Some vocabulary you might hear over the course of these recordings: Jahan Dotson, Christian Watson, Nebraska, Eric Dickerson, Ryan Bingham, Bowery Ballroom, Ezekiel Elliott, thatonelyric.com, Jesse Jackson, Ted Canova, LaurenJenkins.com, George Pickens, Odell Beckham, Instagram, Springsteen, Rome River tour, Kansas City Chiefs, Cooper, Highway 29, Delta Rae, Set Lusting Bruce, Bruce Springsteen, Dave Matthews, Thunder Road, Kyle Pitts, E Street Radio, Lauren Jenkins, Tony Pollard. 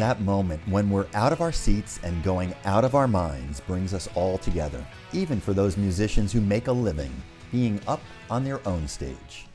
That moment when we're out of our seats and going out of our minds brings us all together, even for those musicians who make a living being up on their own stage.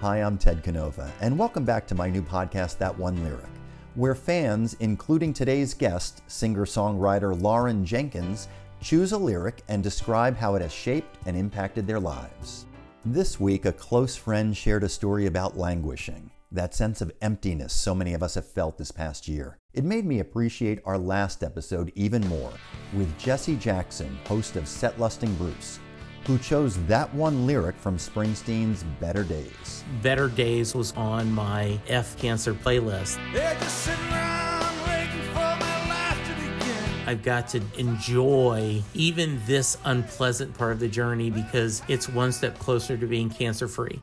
Hi, I'm Ted Canova, and welcome back to my new podcast, That One Lyric, where fans, including today's guest, singer-songwriter Lauren Jenkins, choose a lyric and describe how it has shaped and impacted their lives. This week, a close friend shared a story about languishing, that sense of emptiness so many of us have felt this past year. It made me appreciate our last episode even more with Jesse Jackson, host of Set Lusting Bruce, who chose that one lyric from Springsteen's Better Days. Better Days was on my F Cancer playlist. They're just sitting around waiting for my life to begin. I've got to enjoy even this unpleasant part of the journey because it's one step closer to being cancer-free.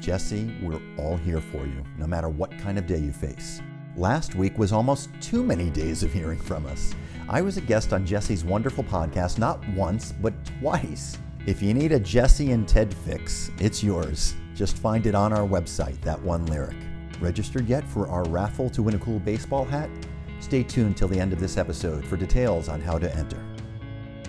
Jesse, we're all here for you, no matter what kind of day you face. Last week was almost too many days of hearing from us. I was a guest on Jesse's wonderful podcast not once, but twice. If you need a Jesse and Ted fix, it's yours. Just find it on our website, That One Lyric. Registered yet for our raffle to win a cool baseball hat? Stay tuned till the end of this episode for details on how to enter.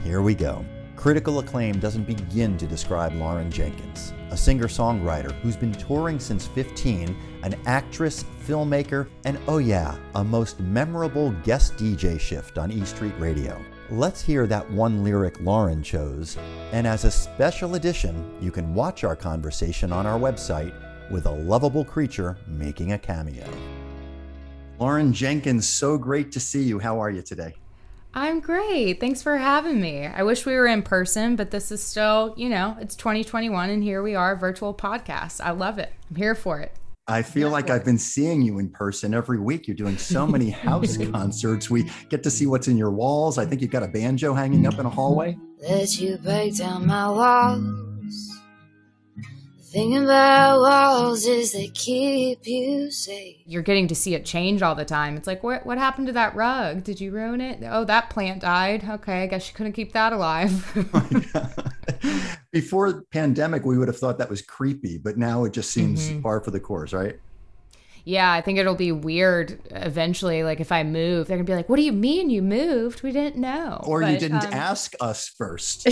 Here we go. Critical acclaim doesn't begin to describe Lauren Jenkins, a singer-songwriter who's been touring since 15, an actress, filmmaker, and oh yeah, a most memorable guest DJ shift on E Street Radio. Let's hear that one lyric Lauren chose, and as a special edition, you can watch our conversation on our website with a lovable creature making a cameo. Lauren Jenkins, so great to see you. How are you today? I'm great. Thanks for having me. I wish we were in person, but this is still, you know, it's 2021 and here we are, virtual podcast. I love it. I'm here for it. I feel like I've been seeing you in person every week. You're doing so many house concerts. We get to see what's in your walls. I think you've got a banjo hanging up in a hallway. Let you break down my walls. Thinking about walls is they keep you safe. You're getting to see it change all the time. It's like, what happened to that rug? Did you ruin it? Oh, that plant died. Okay, I guess you couldn't keep that alive. Before the pandemic, we would have thought that was creepy, but now it just seems par for the course, right? Yeah, I think it'll be weird eventually. Like if I move, they're gonna be like, what do you mean you moved? We didn't know. Or you didn't ask us first.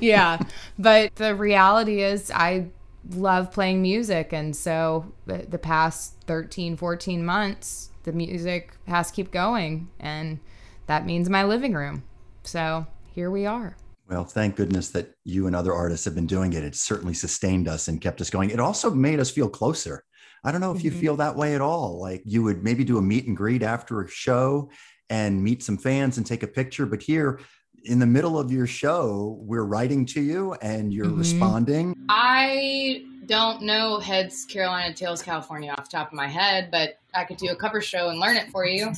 Yeah, but the reality is I love playing music. And so the past 13, 14 months, the music has to keep going. And that means my living room. So here we are. Well, thank goodness that you and other artists have been doing it. It certainly sustained us and kept us going. It also made us feel closer. I don't know if you feel that way at all. Like you would maybe do a meet and greet after a show and meet some fans and take a picture. But here in the middle of your show, we're writing to you and you're responding. I don't know heads, Carolina, tails, California off the top of my head, but I could do a cover show and learn it for you.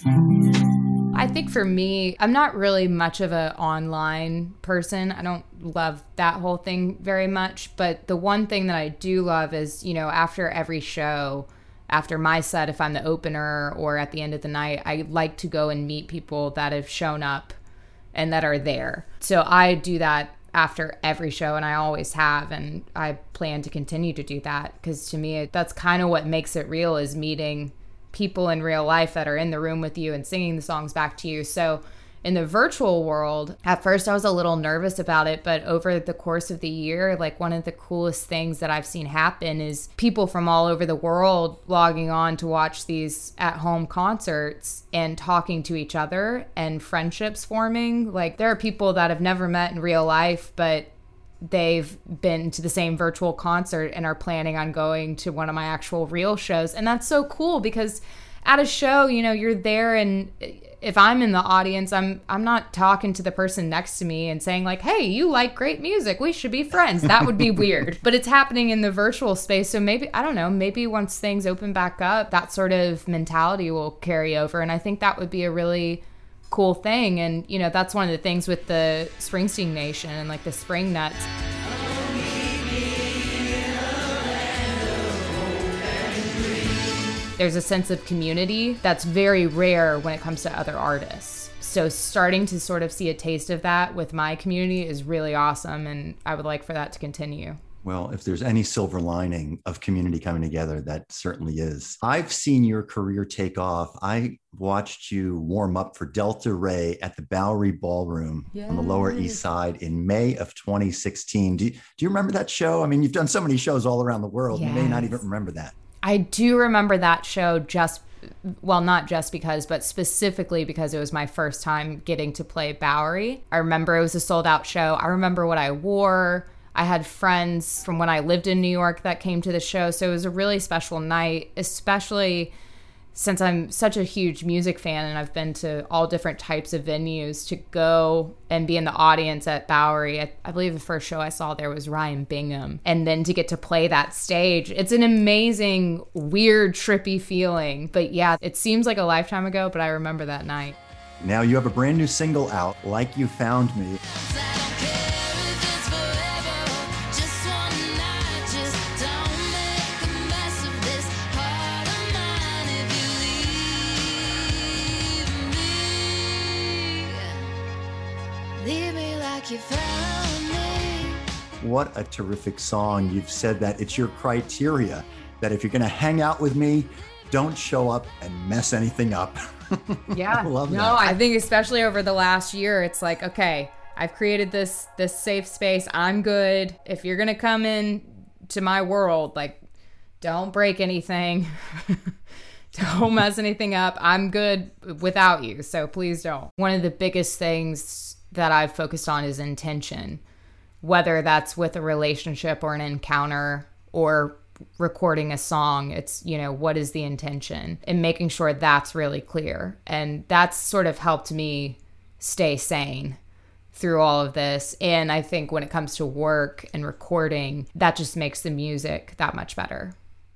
I think for me, I'm not really much of an online person. I don't love that whole thing very much. But the one thing that I do love is, you know, after every show, after my set, if I'm the opener or at the end of the night, I like to go and meet people that have shown up and that are there. So I do that after every show, and I always have, and I plan to continue to do that because to me, that's kind of what makes it real is meeting people in real life that are in the room with you and singing the songs back to you. So in the virtual world, at first I was a little nervous about it, but over the course of the year, like one of the coolest things that I've seen happen is people from all over the world logging on to watch these at-home concerts and talking to each other and friendships forming. Like there are people that have never met in real life, but they've been to the same virtual concert and are planning on going to one of my actual real shows. And that's so cool because at a show, you know, you're there, and if I'm in the audience, I'm not talking to the person next to me and saying like, hey, you like great music, we should be friends. That would be weird. But it's happening in the virtual space. So maybe, I don't know, maybe once things open back up, that sort of mentality will carry over. And I think that would be a really cool thing. And you know, that's one of the things with the Springsteen Nation and like the Spring Nuts. There's a sense of community that's very rare when it comes to other artists. So starting to sort of see a taste of that with my community is really awesome, and I would like for that to continue. Well, if there's any silver lining of community coming together, that certainly is. I've seen your career take off. I watched you warm up for Delta Rae at the Bowery Ballroom on the Lower East Side in May of 2016. Do you remember that show? I mean, you've done so many shows all around the world. Yes. You may not even remember that. I do remember that show specifically because it was my first time getting to play Bowery. I remember it was a sold out show. I remember what I wore. I had friends from when I lived in New York that came to the show. So it was a really special night, especially since I'm such a huge music fan and I've been to all different types of venues, to go and be in the audience at Bowery. I believe the first show I saw there was Ryan Bingham. And then to get to play that stage, it's an amazing, weird, trippy feeling. But yeah, it seems like a lifetime ago, but I remember that night. Now you have a brand new single out, Like You Found Me. What a terrific song. You've said that it's your criteria, that if you're going to hang out with me, don't show up and mess anything up. Yeah. I love that. No, I think especially over the last year, it's like, okay, I've created this safe space. I'm good. If you're going to come in to my world, like, don't break anything. Don't mess anything up. I'm good without you, so please don't. One of the biggest things that I've focused on is intention, whether that's with a relationship or an encounter or recording a song. It's, what is the intention, and making sure that's really clear. And that's sort of helped me stay sane through all of this. And I think when it comes to work and recording, that just makes the music that much better.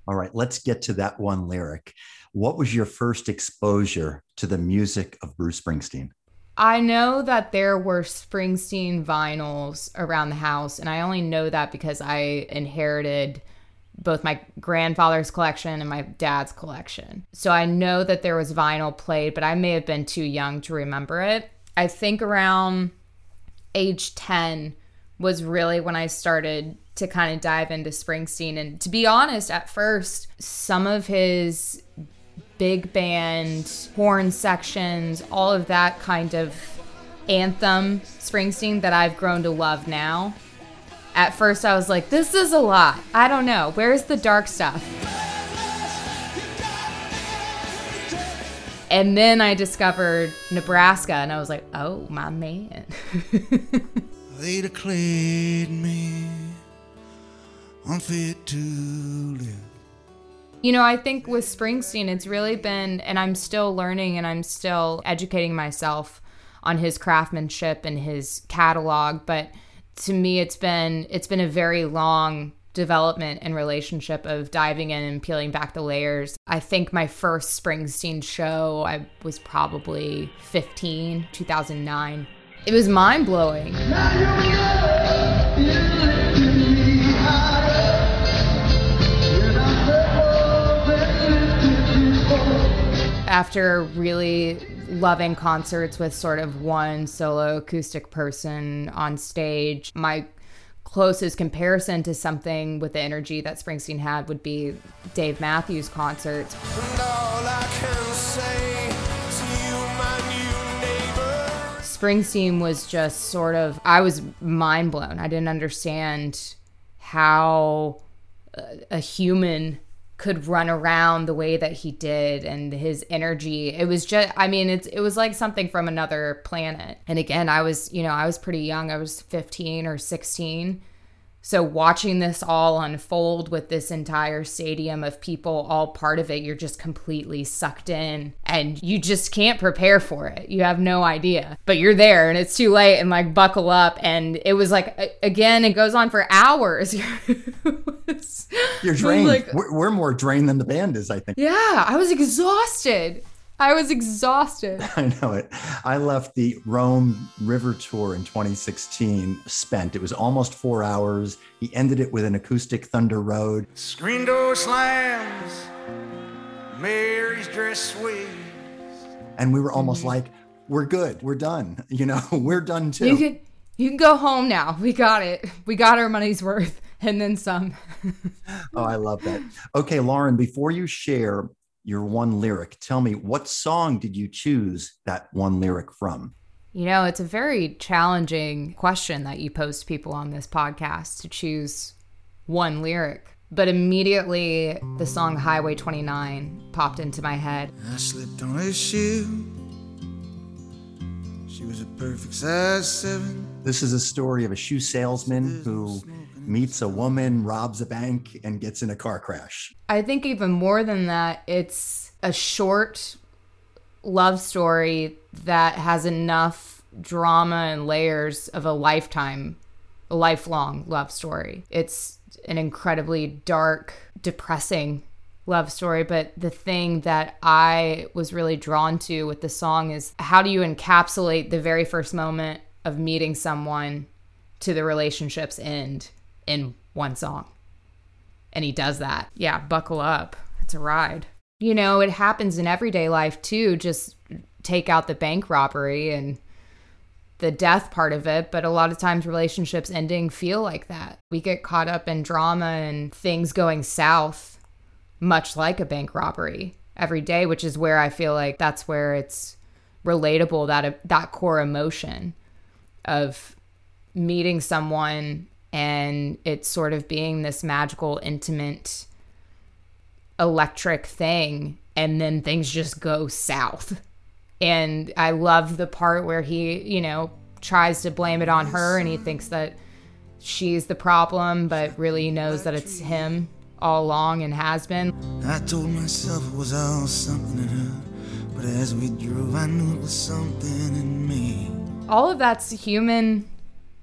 All right, let's get to that one lyric. What was your first exposure to the music of Bruce Springsteen? I know that there were Springsteen vinyls around the house, and I only know that because I inherited both my grandfather's collection and my dad's collection. So I know that there was vinyl played, but I may have been too young to remember it. I think around age 10 was really when I started to kind of dive into Springsteen. And to be honest, at first, some of his big band, horn sections, all of that kind of anthem Springsteen that I've grown to love now. At first I was like, this is a lot. I don't know. Where's the dark stuff? And then I discovered Nebraska and I was like, oh, my man. They declared me unfit to live. I think with Springsteen, it's really been, and I'm still learning and I'm still educating myself on his craftsmanship and his catalog. But to me, it's been a very long development and relationship of diving in and peeling back the layers. I think my first Springsteen show, I was probably 15, 2009. It was mind-blowing. After really loving concerts with sort of one solo acoustic person on stage, my closest comparison to something with the energy that Springsteen had would be Dave Matthews concerts. And all I can say to you, my new neighbor. Springsteen was just sort of, I was mind blown. I didn't understand how a human could run around the way that he did, and his energy. It was just, it was like something from another planet. And again, I was pretty young. I was 15 or 16. So watching this all unfold with this entire stadium of people, all part of it, you're just completely sucked in and you just can't prepare for it. You have no idea, but you're there and it's too late, and like, buckle up. And it was like, again, it goes on for hours. You're drained. Like, we're more drained than the band is, I think. Yeah, I was exhausted. I know it. I left the Rome River tour in 2016 spent. It was almost 4 hours. He ended it with an acoustic Thunder Road. Screen door slams, Mary's dress sways. And we were almost like, we're good. We're done. We're done too. You can go home now. We got it. We got our money's worth. and then some. Oh, I love that. Okay, Lauren, before you share your one lyric, tell me, what song did you choose that one lyric from? You know, it's a very challenging question that you pose to people on this podcast, to choose one lyric. But immediately the song Highway 29 popped into my head. I slipped on his shoe. She was a perfect size 7. This is a story of a shoe salesman who meets a woman, robs a bank, and gets in a car crash. I think even more than that, it's a short love story that has enough drama and layers of a lifetime, a lifelong love story. It's an incredibly dark, depressing love story, but the thing that I was really drawn to with the song is, how do you encapsulate the very first moment of meeting someone to the relationship's end in one song? And he does that. Yeah, buckle up. It's a ride. You know, it happens in everyday life too. Just take out the bank robbery and the death part of it, but a lot of times relationships ending feel like that. We get caught up in drama and things going south, much like a bank robbery every day, which is where I feel like that's where it's relatable, that core emotion of meeting someone and it sort of being this magical, intimate, electric thing, and then things just go south. And I love the part where he, you know, tries to blame it on her and he thinks that she's the problem, but really knows that it's him all along and has been. I told myself it was all something in her, but as we drove, I knew it was something in me. All of that's human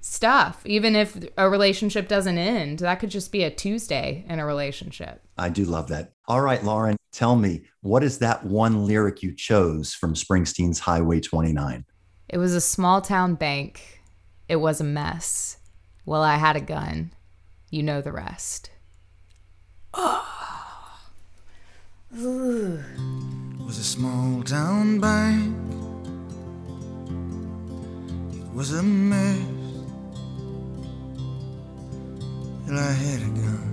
stuff. Even if a relationship doesn't end, that could just be a Tuesday in a relationship. I do love that. All right, Lauren, tell me, what is that one lyric you chose from Springsteen's Highway 29? It was a small town bank. It was a mess. Well, I had a gun. You know the rest. Oh. Ooh. It was a small town bank. It was a mess. Well, I had a gun.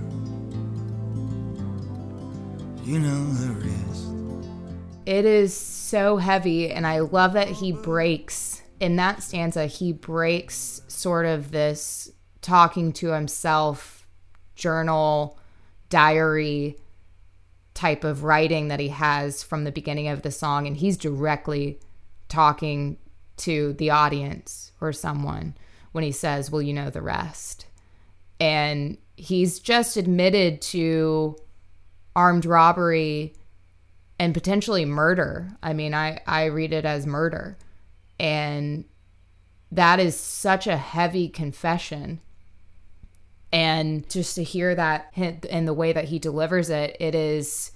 You know the rest. It is so heavy, and I love that he breaks. In that stanza, he breaks sort of this talking to himself, journal, diary type of writing that he has from the beginning of the song, and he's directly talking to the audience or someone when he says, well, you know the rest. And he's just admitted to armed robbery and potentially murder. I mean, I read it as murder. And that is such a heavy confession. And just to hear that hint and the way that he delivers it, it's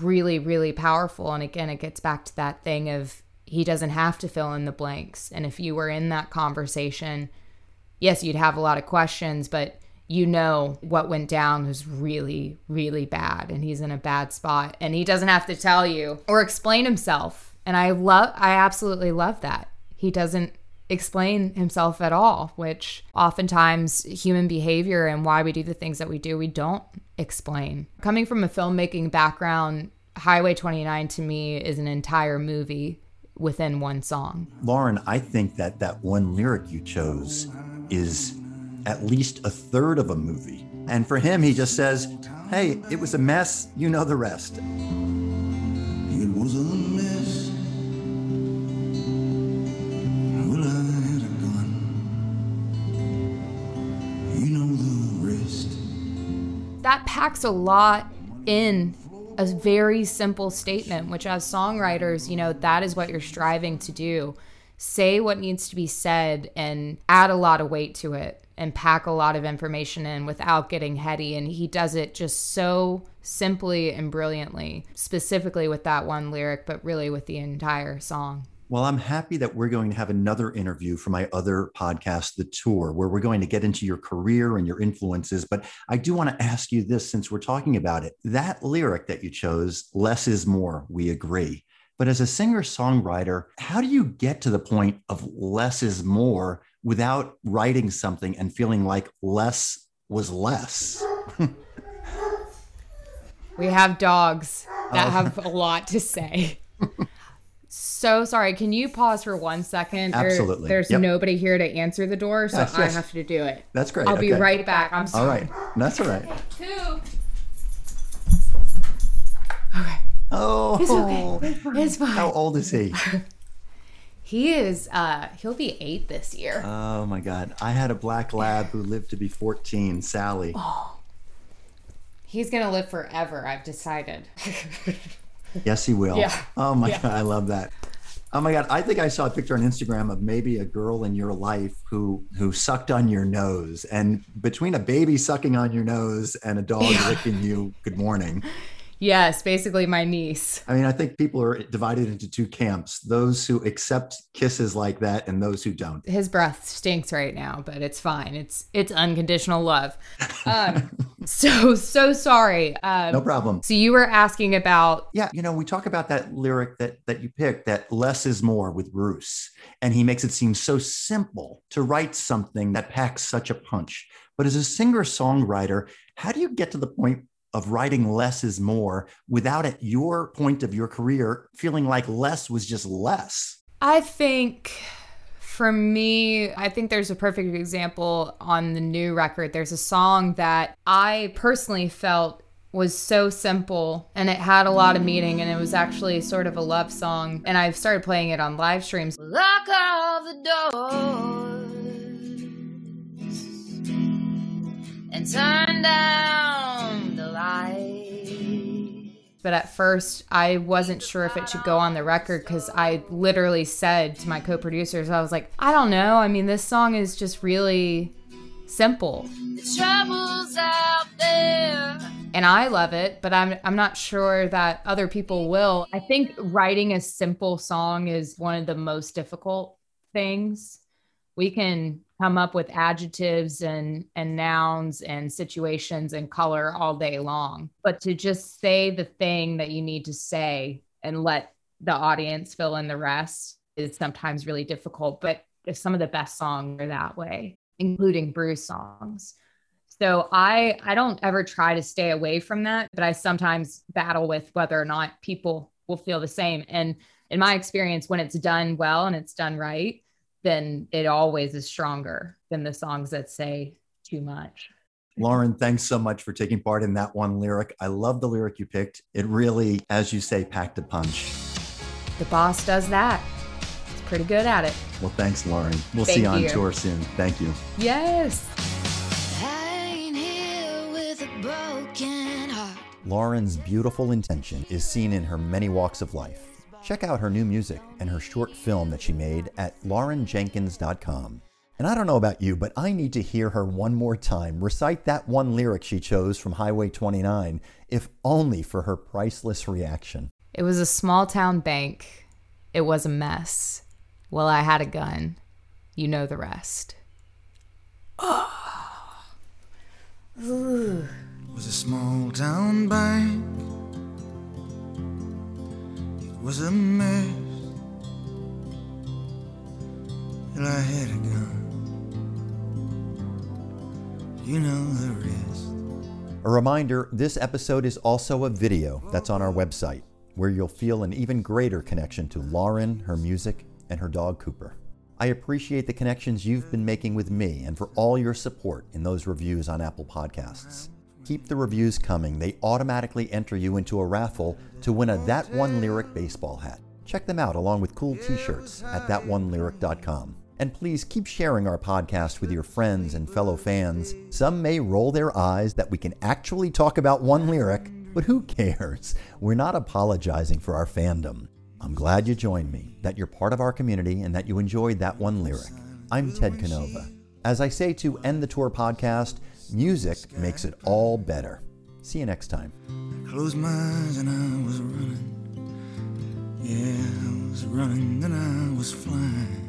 really, really powerful. And again, it gets back to that thing of he doesn't have to fill in the blanks. And if you were in that conversation, yes, you'd have a lot of questions, but you know what went down was really, really bad, and he's in a bad spot, and he doesn't have to tell you or explain himself. And I absolutely love that. He doesn't explain himself at all, which oftentimes human behavior and why we do the things that we do, we don't explain. Coming from a filmmaking background, Highway 29 to me is an entire movie within one song. Lauren, I think that one lyric you chose is at least a third of a movie. And for him, he just says, hey, it was a mess, you know the rest. It was a mess. Well, I had a gun. You know the rest. That packs a lot in a very simple statement, which as songwriters, you know, that is what you're striving to do. Say what needs to be said and add a lot of weight to it, and pack a lot of information in without getting heady. And he does it just so simply and brilliantly, specifically with that one lyric, but really with the entire song. Well, I'm happy that we're going to have another interview for my other podcast, The Tour, where we're going to get into your career and your influences. But I do want to ask you this, since we're talking about it. That lyric that you chose, less is more, we agree. But as a singer-songwriter, how do you get to the point of less is more without writing something and feeling like less was less. We have dogs that have a lot to say. So sorry, can you pause for 1 second? Absolutely. There's nobody here to answer the door, so yes. I have to do it. That's great. I'll be right back. I'm sorry. All right. That's all right. Two. Okay. Oh. It's okay. It's fine. How old is he? He is, he'll be 8 this year. Oh my God. I had a black lab who lived to be 14, Sally. Oh. He's going to live forever, I've decided. Yes, he will. Yeah. Oh my God, I love that. Oh my God, I think I saw a picture on Instagram of maybe a girl in your life who sucked on your nose. And between a baby sucking on your nose and a dog licking you good morning. Yes, basically my niece. I mean, I think people are divided into two camps, those who accept kisses like that and those who don't. His breath stinks right now, but it's fine. It's unconditional love. So sorry. No problem. So you were asking about... Yeah, you know, we talk about that lyric that you picked, that less is more with Bruce. And he makes it seem so simple to write something that packs such a punch. But as a singer-songwriter, how do you get to the point of writing less is more without at your point of your career feeling like less was just less? I think for me, I think there's a perfect example on the new record. There's a song that I personally felt was so simple and it had a lot of meaning and it was actually sort of a love song. And I've started playing it on live streams. Lock all the doors and turn down the light. But at first, I wasn't sure if it should go on the record because I literally said to my co-producers, I was like, I don't know. I mean, this song is just really simple. The trouble's out there. And I love it, but I'm not sure that other people will. I think writing a simple song is one of the most difficult things. We can come up with adjectives and nouns and situations and color all day long. But to just say the thing that you need to say and let the audience fill in the rest is sometimes really difficult. But some of the best songs are that way, including Bruce songs. So I don't ever try to stay away from that, but I sometimes battle with whether or not people will feel the same. And in my experience, when it's done well and it's done right, then it always is stronger than the songs that say too much. Lauren, thanks so much for taking part in that one lyric. I love the lyric you picked. It really, as you say, packed a punch. The boss does that. He's pretty good at it. Well, thanks, Lauren. We'll see you on tour soon. Thank you. Yes. Lauren's beautiful intention is seen in her many walks of life. Check out her new music and her short film that she made at LaurenJenkins.com. And I don't know about you, but I need to hear her one more time recite that one lyric she chose from Highway 29, if only for her priceless reaction. It was a small town bank. It was a mess. Well, I had a gun. You know the rest. Oh. Ooh. It was a small town bank. Was a mess, and I had a gun. You know the rest. A reminder, this episode is also a video that's on our website, where you'll feel an even greater connection to Lauren, her music, and her dog Cooper. I appreciate the connections you've been making with me and for all your support in those reviews on Apple Podcasts. Keep the reviews coming. They automatically enter you into a raffle to win a That One Lyric baseball hat. Check them out along with cool t-shirts at thatonelyric.com. And please keep sharing our podcast with your friends and fellow fans. Some may roll their eyes that we can actually talk about one lyric, but who cares? We're not apologizing for our fandom. I'm glad you joined me, that you're part of our community, and that you enjoyed That One Lyric. I'm Ted Canova. As I say to end the tour podcast, music makes it all better. See you next time. I closed my eyes and I was running. Yeah, I was running and I was flying.